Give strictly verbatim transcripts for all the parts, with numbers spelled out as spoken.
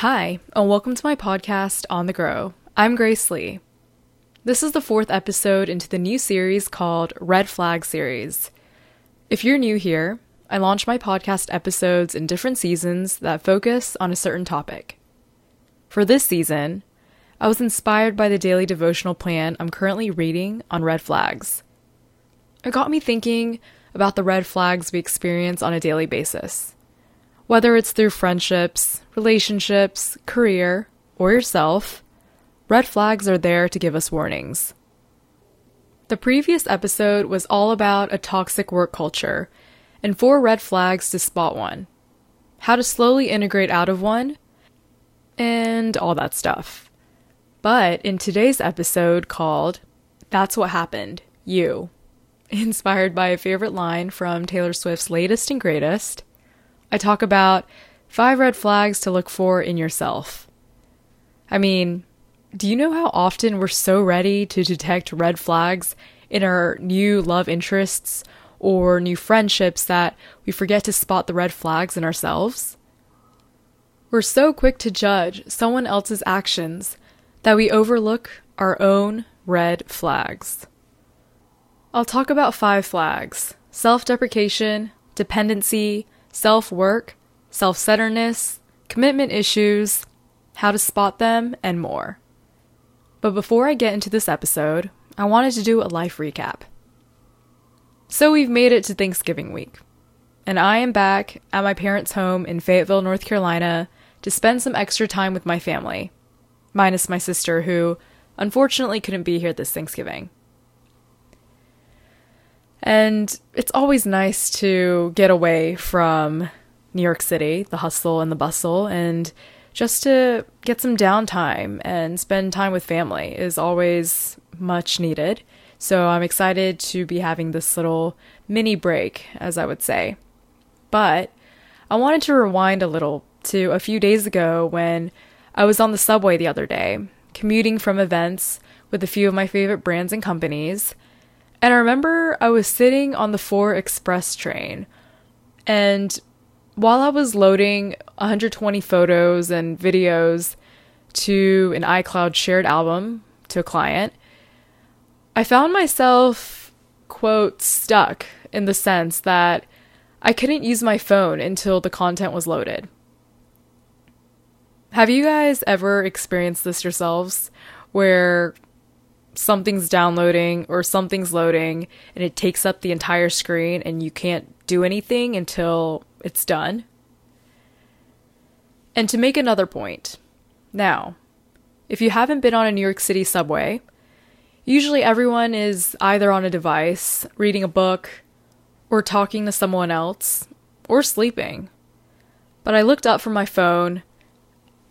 Hi, and welcome to my podcast, On the Grow. I'm Grace Lee. This is the fourth episode into the new series called Red Flag Series. If you're new here, I launch my podcast episodes in different seasons that focus on a certain topic. For this season, I was inspired by the daily devotional plan I'm currently reading on red flags. It got me thinking about the red flags we experience on a daily basis. Whether it's through friendships, relationships, career, or yourself, red flags are there to give us warnings. The previous episode was all about a toxic work culture and four red flags to spot one, how to slowly integrate out of one, and all that stuff. But in today's episode called That's What Happened, You, inspired by a favorite line from Taylor Swift's latest and greatest, I talk about five red flags to look for in yourself. I mean, do you know how often we're so ready to detect red flags in our new love interests or new friendships that we forget to spot the red flags in ourselves? We're so quick to judge someone else's actions that we overlook our own red flags. I'll talk about five flags: self-deprecation, dependency, self-work, self-centeredness, commitment issues, how to spot them, and more. But before I get into this episode, I wanted to do a life recap. So we've made it to Thanksgiving week, and I am back at my parents' home in Fayetteville, North Carolina, to spend some extra time with my family, minus my sister, who unfortunately couldn't be here this Thanksgiving. And it's always nice to get away from New York City, the hustle and the bustle, and just to get some downtime and spend time with family is always much needed. So I'm excited to be having this little mini break, as I would say. But I wanted to rewind a little to a few days ago when I was on the subway the other day, commuting from events with a few of my favorite brands and companies. And I remember I was sitting on the four express train, and while I was loading one hundred twenty photos and videos to an iCloud shared album to a client, I found myself, quote, stuck in the sense that I couldn't use my phone until the content was loaded. Have you guys ever experienced this yourselves, where something's downloading or something's loading and it takes up the entire screen and you can't do anything until it's done? And to make another point, now, if you haven't been on a New York City subway, usually everyone is either on a device, reading a book, or talking to someone else, or sleeping. But I looked up from my phone,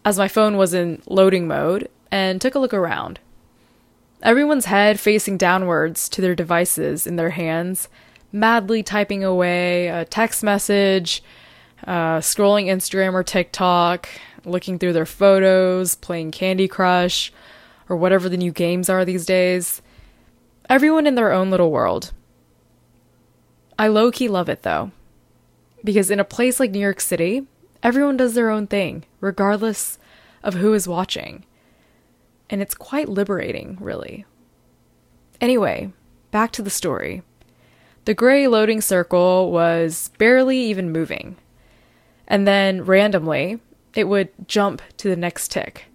as my phone was in loading mode, and took a look around. Everyone's head facing downwards to their devices in their hands, madly typing away a text message, uh, scrolling Instagram or TikTok, looking through their photos, playing Candy Crush, or whatever the new games are these days. Everyone in their own little world. I low-key love it, though, because in a place like New York City, everyone does their own thing, regardless of who is watching. And it's quite liberating, really. Anyway, back to the story. The gray loading circle was barely even moving. And then, randomly, it would jump to the next tick.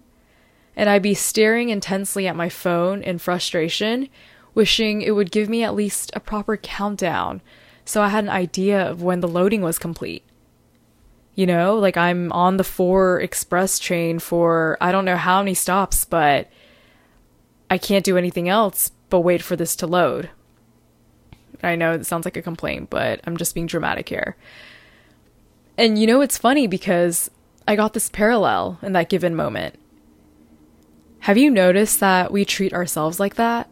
And I'd be staring intensely at my phone in frustration, wishing it would give me at least a proper countdown so I had an idea of when the loading was complete. You know, like I'm on the four express train for I don't know how many stops, but I can't do anything else but wait for this to load. I know it sounds like a complaint, but I'm just being dramatic here. And you know, it's funny because I got this parallel in that given moment. Have you noticed that we treat ourselves like that?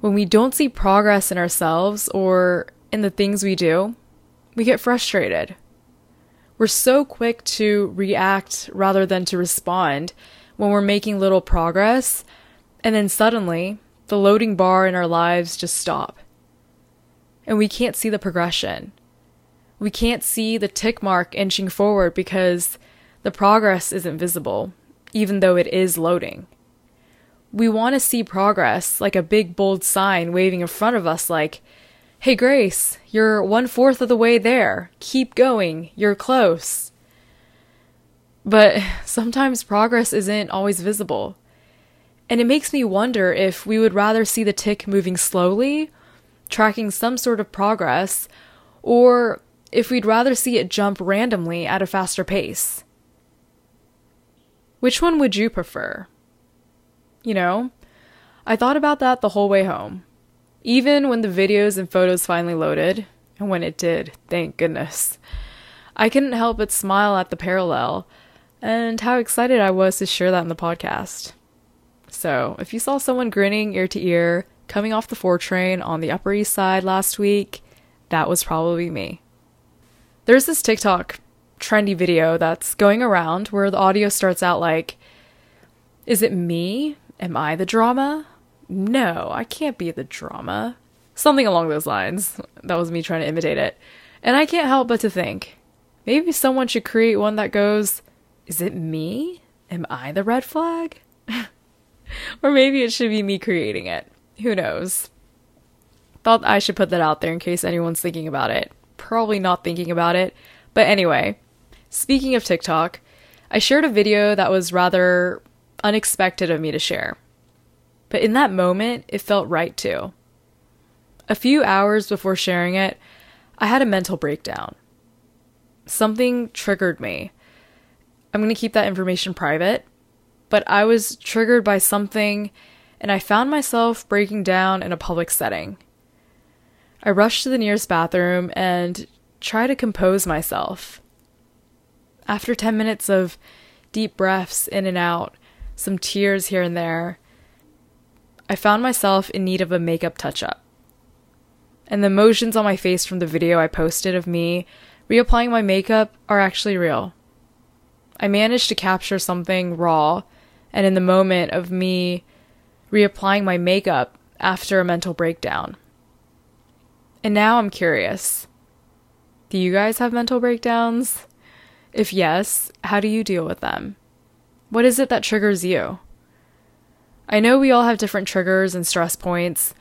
When we don't see progress in ourselves or in the things we do, we get frustrated. We're so quick to react rather than to respond when we're making little progress, and then suddenly the loading bar in our lives just stop. And we can't see the progression. We can't see the tick mark inching forward because The progress isn't visible, even though it is loading. We want to see progress, like a big bold sign waving in front of us like, "Hey Grace, you're one-fourth of the way there. Keep going. You're close." But sometimes progress isn't always visible. And it makes me wonder if we would rather see the tick moving slowly, tracking some sort of progress, or if we'd rather see it jump randomly at a faster pace. Which one would you prefer? You know, I thought about that the whole way home. Even when the videos and photos finally loaded, and when it did, thank goodness, I couldn't help but smile at the parallel and how excited I was to share that in the podcast. So, if you saw someone grinning ear to ear coming off the four train on the Upper East Side last week, that was probably me. There's this TikTok trendy video that's going around where the audio starts out like, "Is it me? Am I the drama? No, I can't be the drama." Something along those lines. That was me trying to imitate it. And I can't help but to think, maybe someone should create one that goes, "Is it me? Am I the red flag?" Or maybe it should be me creating it. Who knows? Thought I should put that out there in case anyone's thinking about it. Probably not thinking about it. But anyway, speaking of TikTok, I shared a video that was rather unexpected of me to share. But in that moment, it felt right too. A few hours before sharing it, I had a mental breakdown. Something triggered me. I'm going to keep that information private, but I was triggered by something and I found myself breaking down in a public setting. I rushed to the nearest bathroom and tried to compose myself. After ten minutes of deep breaths in and out, some tears here and there, I found myself in need of a makeup touch-up. And the emotions on my face from the video I posted of me reapplying my makeup are actually real. I managed to capture something raw and in the moment of me reapplying my makeup after a mental breakdown. And now I'm curious. Do you guys have mental breakdowns? If yes, how do you deal with them? What is it that triggers you? I know we all have different triggers and stress points,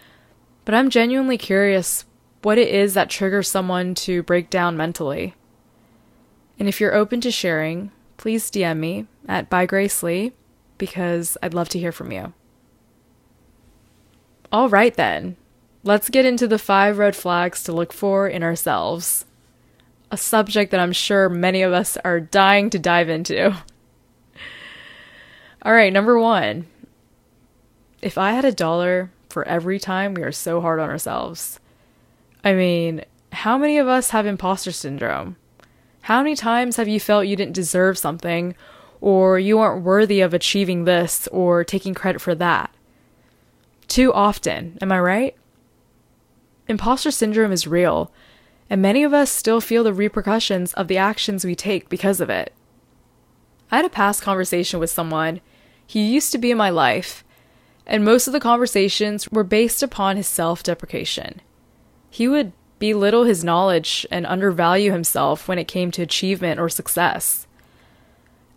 but I'm genuinely curious what it is that triggers someone to break down mentally. And if you're open to sharing, please D M me at bygracelee because I'd love to hear from you. All right then, let's get into the five red flags to look for in ourselves, a subject that I'm sure many of us are dying to dive into. All right, number one. If I had a dollar for every time we are so hard on ourselves. I mean, how many of us have imposter syndrome? How many times have you felt you didn't deserve something, or you aren't worthy of achieving this or taking credit for that? Too often, am I right? Imposter syndrome is real, and many of us still feel the repercussions of the actions we take because of it. I had a past conversation with someone who used to be in my life, and most of the conversations were based upon his self-deprecation. He would belittle his knowledge and undervalue himself when it came to achievement or success.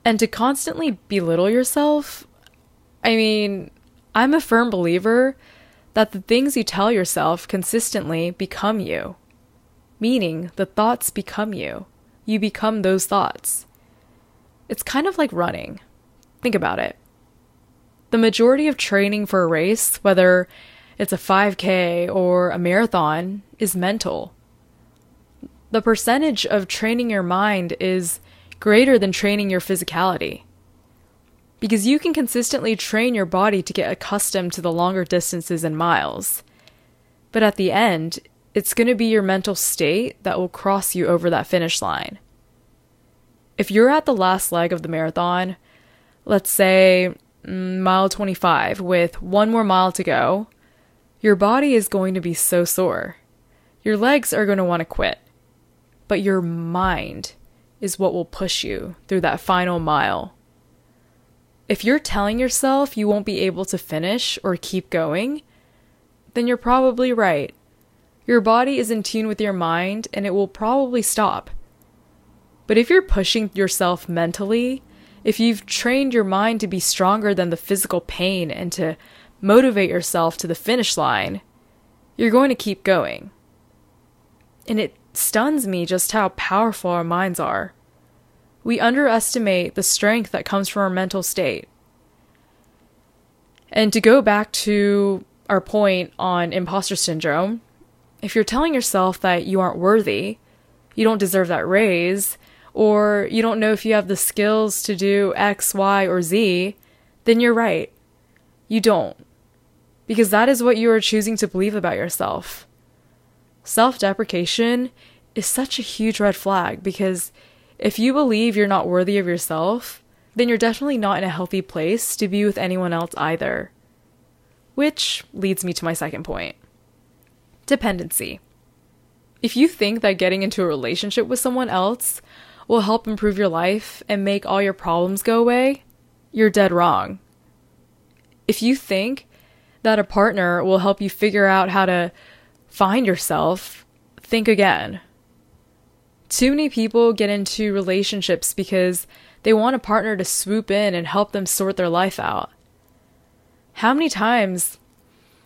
And to constantly belittle yourself, I mean, I'm a firm believer that the things you tell yourself consistently become you. Meaning, the thoughts become you. You become those thoughts. It's kind of like running. Think about it. The majority of training for a race, whether it's a five K or a marathon, is mental. The percentage of training your mind is greater than training your physicality. Because you can consistently train your body to get accustomed to the longer distances and miles. But at the end, it's going to be your mental state that will cross you over that finish line. If you're at the last leg of the marathon, let's say mile twenty-five with one more mile to go, your body is going to be so sore. Your legs are going to want to quit, but your mind is what will push you through that final mile. If you're telling yourself you won't be able to finish or keep going, then you're probably right. Your body is in tune with your mind and it will probably stop. But if you're pushing yourself mentally, if you've trained your mind to be stronger than the physical pain and to motivate yourself to the finish line, you're going to keep going. And it stuns me just how powerful our minds are. We underestimate the strength that comes from our mental state. And to go back to our point on imposter syndrome, if you're telling yourself that you aren't worthy, you don't deserve that raise, or you don't know if you have the skills to do X, Y, or Z, then you're right. You don't. Because that is what you are choosing to believe about yourself. Self-deprecation is such a huge red flag, because if you believe you're not worthy of yourself, then you're definitely not in a healthy place to be with anyone else either. Which leads me to my second point. Dependency. If you think that getting into a relationship with someone else will help improve your life and make all your problems go away, you're dead wrong. If you think that a partner will help you figure out how to find yourself, think again. Too many people get into relationships because they want a partner to swoop in and help them sort their life out. How many times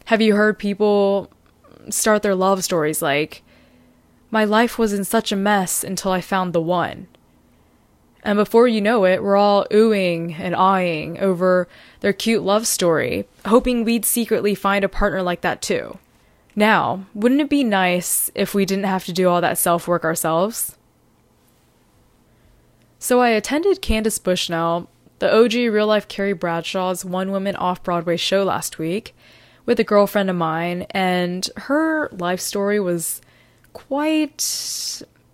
have you heard people start their love stories like, "My life was in such a mess until I found the one." And before you know it, we're all oohing and aahing over their cute love story, hoping we'd secretly find a partner like that too. Now, wouldn't it be nice if we didn't have to do all that self-work ourselves? So I attended Candace Bushnell, the O G real-life Carrie Bradshaw's one-woman off-Broadway show last week, with a girlfriend of mine, and her life story was quite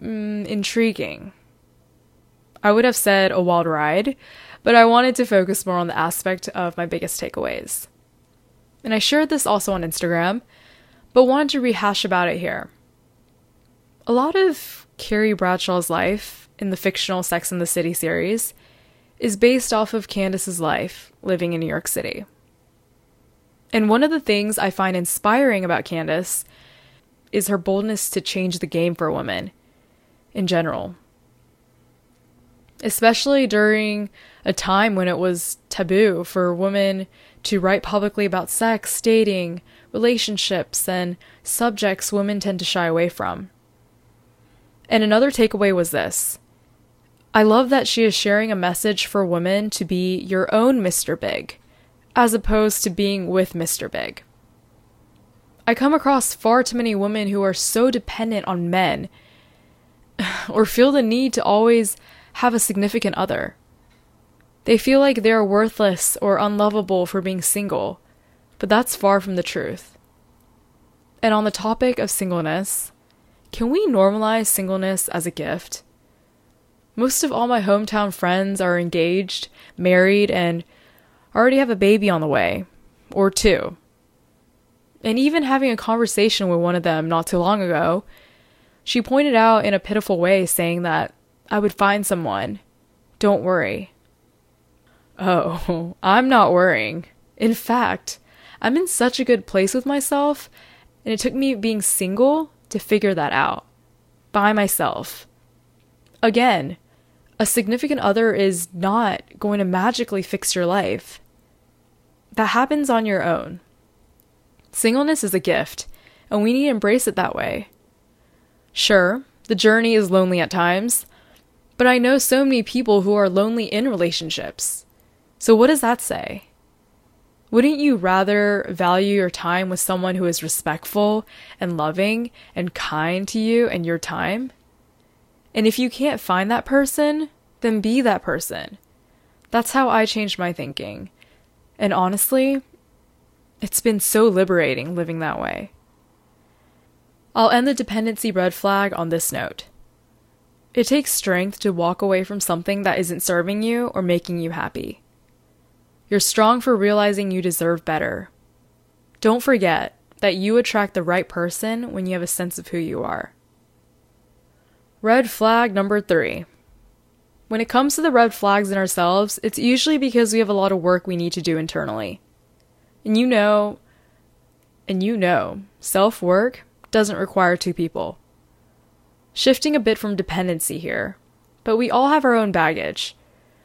mm, intriguing. I would have said a wild ride, but I wanted to focus more on the aspect of my biggest takeaways. And I shared this also on Instagram, but wanted to rehash about it here. A lot of Carrie Bradshaw's life in the fictional Sex and the City series is based off of Candace's life living in New York City. And one of the things I find inspiring about Candace is her boldness to change the game for women in general. Especially during a time when it was taboo for women to write publicly about sex, dating, relationships, and subjects women tend to shy away from. And another takeaway was this. I love that she is sharing a message for women to be your own Mister Big, as opposed to being with Mister Big. I come across far too many women who are so dependent on men or feel the need to always have a significant other. They feel like they are worthless or unlovable for being single, but that's far from the truth. And on the topic of singleness, can we normalize singleness as a gift? Most of all my hometown friends are engaged, married, and already have a baby on the way, or two. And even having a conversation with one of them not too long ago, she pointed out in a pitiful way, saying that I would find someone. Don't worry. Oh, I'm not worrying. In fact, I'm in such a good place with myself, and it took me being single to figure that out. By myself. Again, a significant other is not going to magically fix your life. That happens on your own. Singleness is a gift, and we need to embrace it that way. Sure, the journey is lonely at times, but I know so many people who are lonely in relationships. So what does that say? Wouldn't you rather value your time with someone who is respectful and loving and kind to you and your time? And if you can't find that person, then be that person. That's how I changed my thinking. And honestly, it's been so liberating living that way. I'll end the dependency red flag on this note. It takes strength to walk away from something that isn't serving you or making you happy. You're strong for realizing you deserve better. Don't forget that you attract the right person when you have a sense of who you are. Red flag number three. When it comes to the red flags in ourselves, it's usually because we have a lot of work we need to do internally. And you know, and you know, self-work doesn't require two people. Shifting a bit from dependency here, but we all have our own baggage,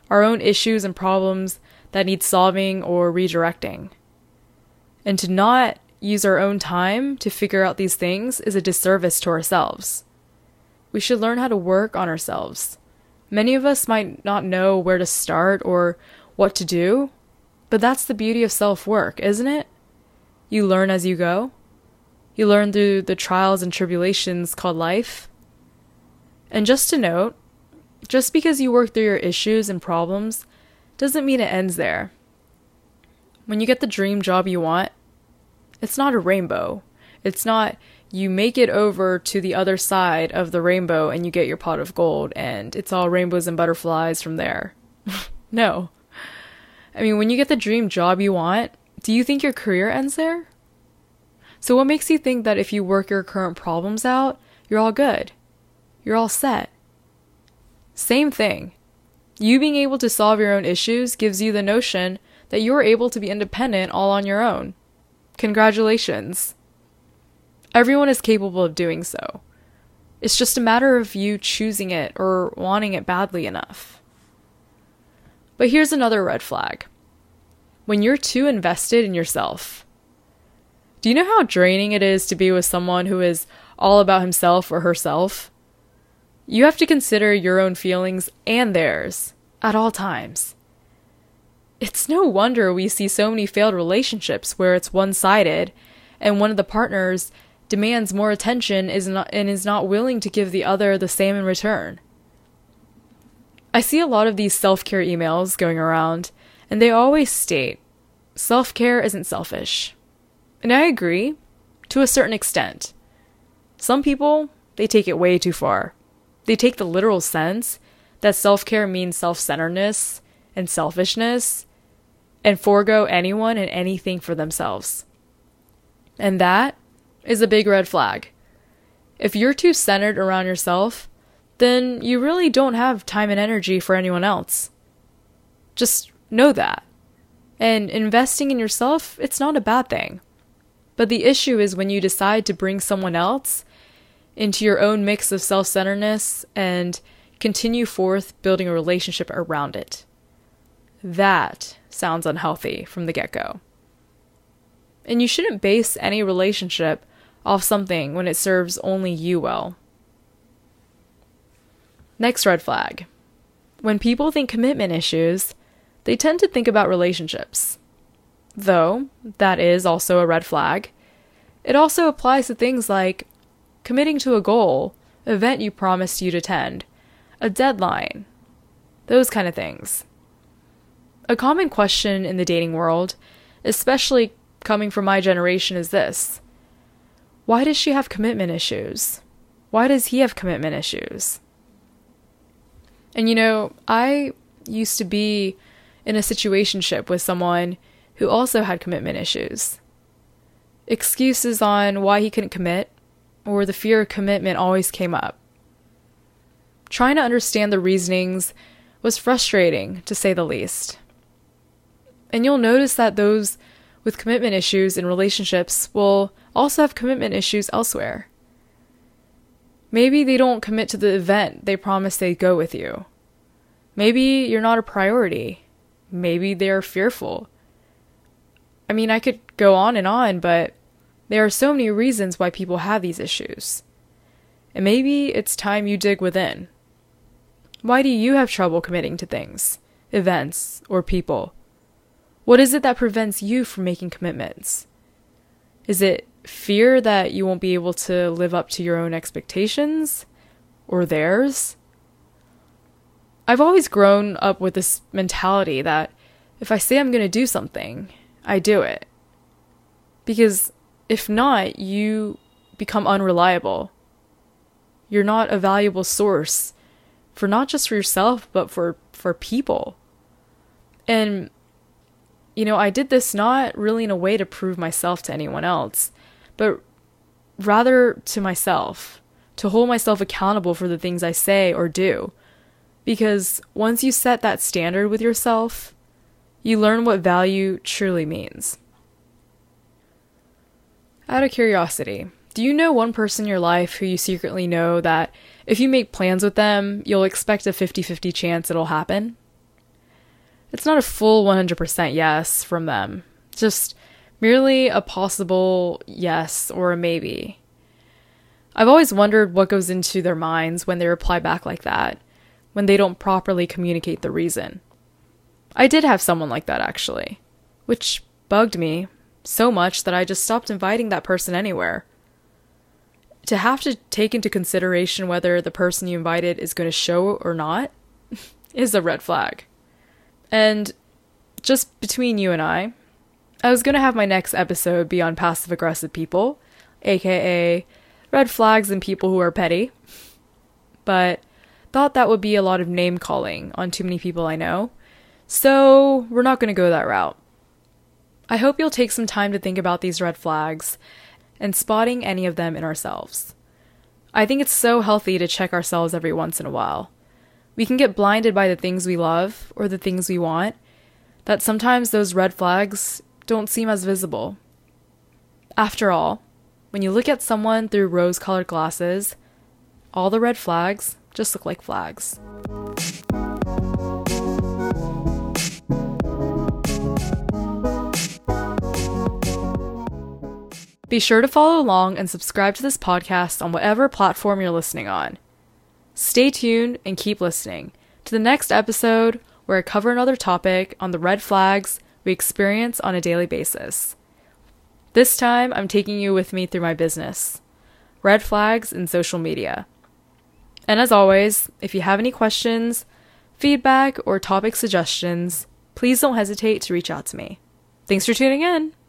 our own issues and problems that need solving or redirecting. And to not use our own time to figure out these things is a disservice to ourselves. We should learn how to work on ourselves. Many of us might not know where to start or what to do, but that's the beauty of self-work, isn't it? You learn as you go. You learn through the trials and tribulations called life. And just to note, just because you work through your issues and problems doesn't mean it ends there. When you get the dream job you want, it's not a rainbow. It's not you make it over to the other side of the rainbow and you get your pot of gold and it's all rainbows and butterflies from there. No. I mean, when you get the dream job you want, do you think your career ends there? So what makes you think that if you work your current problems out, you're all good? You're all set? Same thing. You being able to solve your own issues gives you the notion that you're able to be independent all on your own. Congratulations. Everyone is capable of doing so. It's just a matter of you choosing it or wanting it badly enough. But here's another red flag. When you're too invested in yourself. Do you know how draining it is to be with someone who is all about himself or herself? You have to consider your own feelings and theirs at all times. It's no wonder we see so many failed relationships where it's one-sided and one of the partners demands more attention is not, and is not willing to give the other the same in return. I see a lot of these self-care emails going around, and they always state, self-care isn't selfish. And I agree, to a certain extent. Some people, they take it way too far. They take the literal sense that self-care means self-centeredness and selfishness and forego anyone and anything for themselves. And that is a big red flag. If you're too centered around yourself, then you really don't have time and energy for anyone else. Just know that. And investing in yourself, it's not a bad thing. But the issue is when you decide to bring someone else into your own mix of self-centeredness and continue forth building a relationship around it. That sounds unhealthy from the get-go. And you shouldn't base any relationship off something when it serves only you well. Next red flag. When people think commitment issues, they tend to think about relationships. Though, that is also a red flag. It also applies to things like committing to a goal, event you promised you'd attend, a deadline, those kind of things. A common question in the dating world, especially coming from my generation, is this. Why does she have commitment issues? Why does he have commitment issues? And you know, I used to be in a situationship with someone who also had commitment issues. Excuses on why he couldn't commit or the fear of commitment always came up. Trying to understand the reasonings was frustrating, to say the least. And you'll notice that those with commitment issues in relationships will also have commitment issues elsewhere. Maybe they don't commit to the event they promised they'd go with you. Maybe you're not a priority. Maybe they're fearful. I mean, I could go on and on, but there are so many reasons why people have these issues. And maybe it's time you dig within. Why do you have trouble committing to things, events, or people? What is it that prevents you from making commitments? Is it fear that you won't be able to live up to your own expectations or theirs? I've always grown up with this mentality that if I say I'm going to do something, I do it. Because if not, you become unreliable. You're not a valuable source for not just for yourself, but for, for people. And, you know, I did this not really in a way to prove myself to anyone else, but rather to myself, to hold myself accountable for the things I say or do. Because once you set that standard with yourself, you learn what value truly means. Out of curiosity, Do you know one person in your life who you secretly know that if you make plans with them, you'll expect a fifty-fifty chance it'll happen? It's not a full one hundred percent yes from them, just merely a possible yes or a maybe. I've always wondered what goes into their minds when they reply back like that, when they don't properly communicate the reason. I did have someone like that, actually, which bugged me so much that I just stopped inviting that person anywhere. To have to take into consideration whether the person you invited is going to show or not is a red flag. And just between you and I, I was going to have my next episode be on passive-aggressive people, aka red flags and people who are petty, but thought that would be a lot of name-calling on too many people I know, so we're not going to go that route. I hope you'll take some time to think about these red flags and spotting any of them in ourselves. I think it's so healthy to check ourselves every once in a while. We can get blinded by the things we love or the things we want, that sometimes those red flags don't seem as visible. After all, when you look at someone through rose-colored glasses, all the red flags just look like flags. Be sure to follow along and subscribe to this podcast on whatever platform you're listening on. Stay tuned and keep listening to the next episode where I cover another topic on the red flags we experience on a daily basis. This time, I'm taking you with me through my business, red flags in social media. And as always, if you have any questions, feedback, or topic suggestions, please don't hesitate to reach out to me. Thanks for tuning in!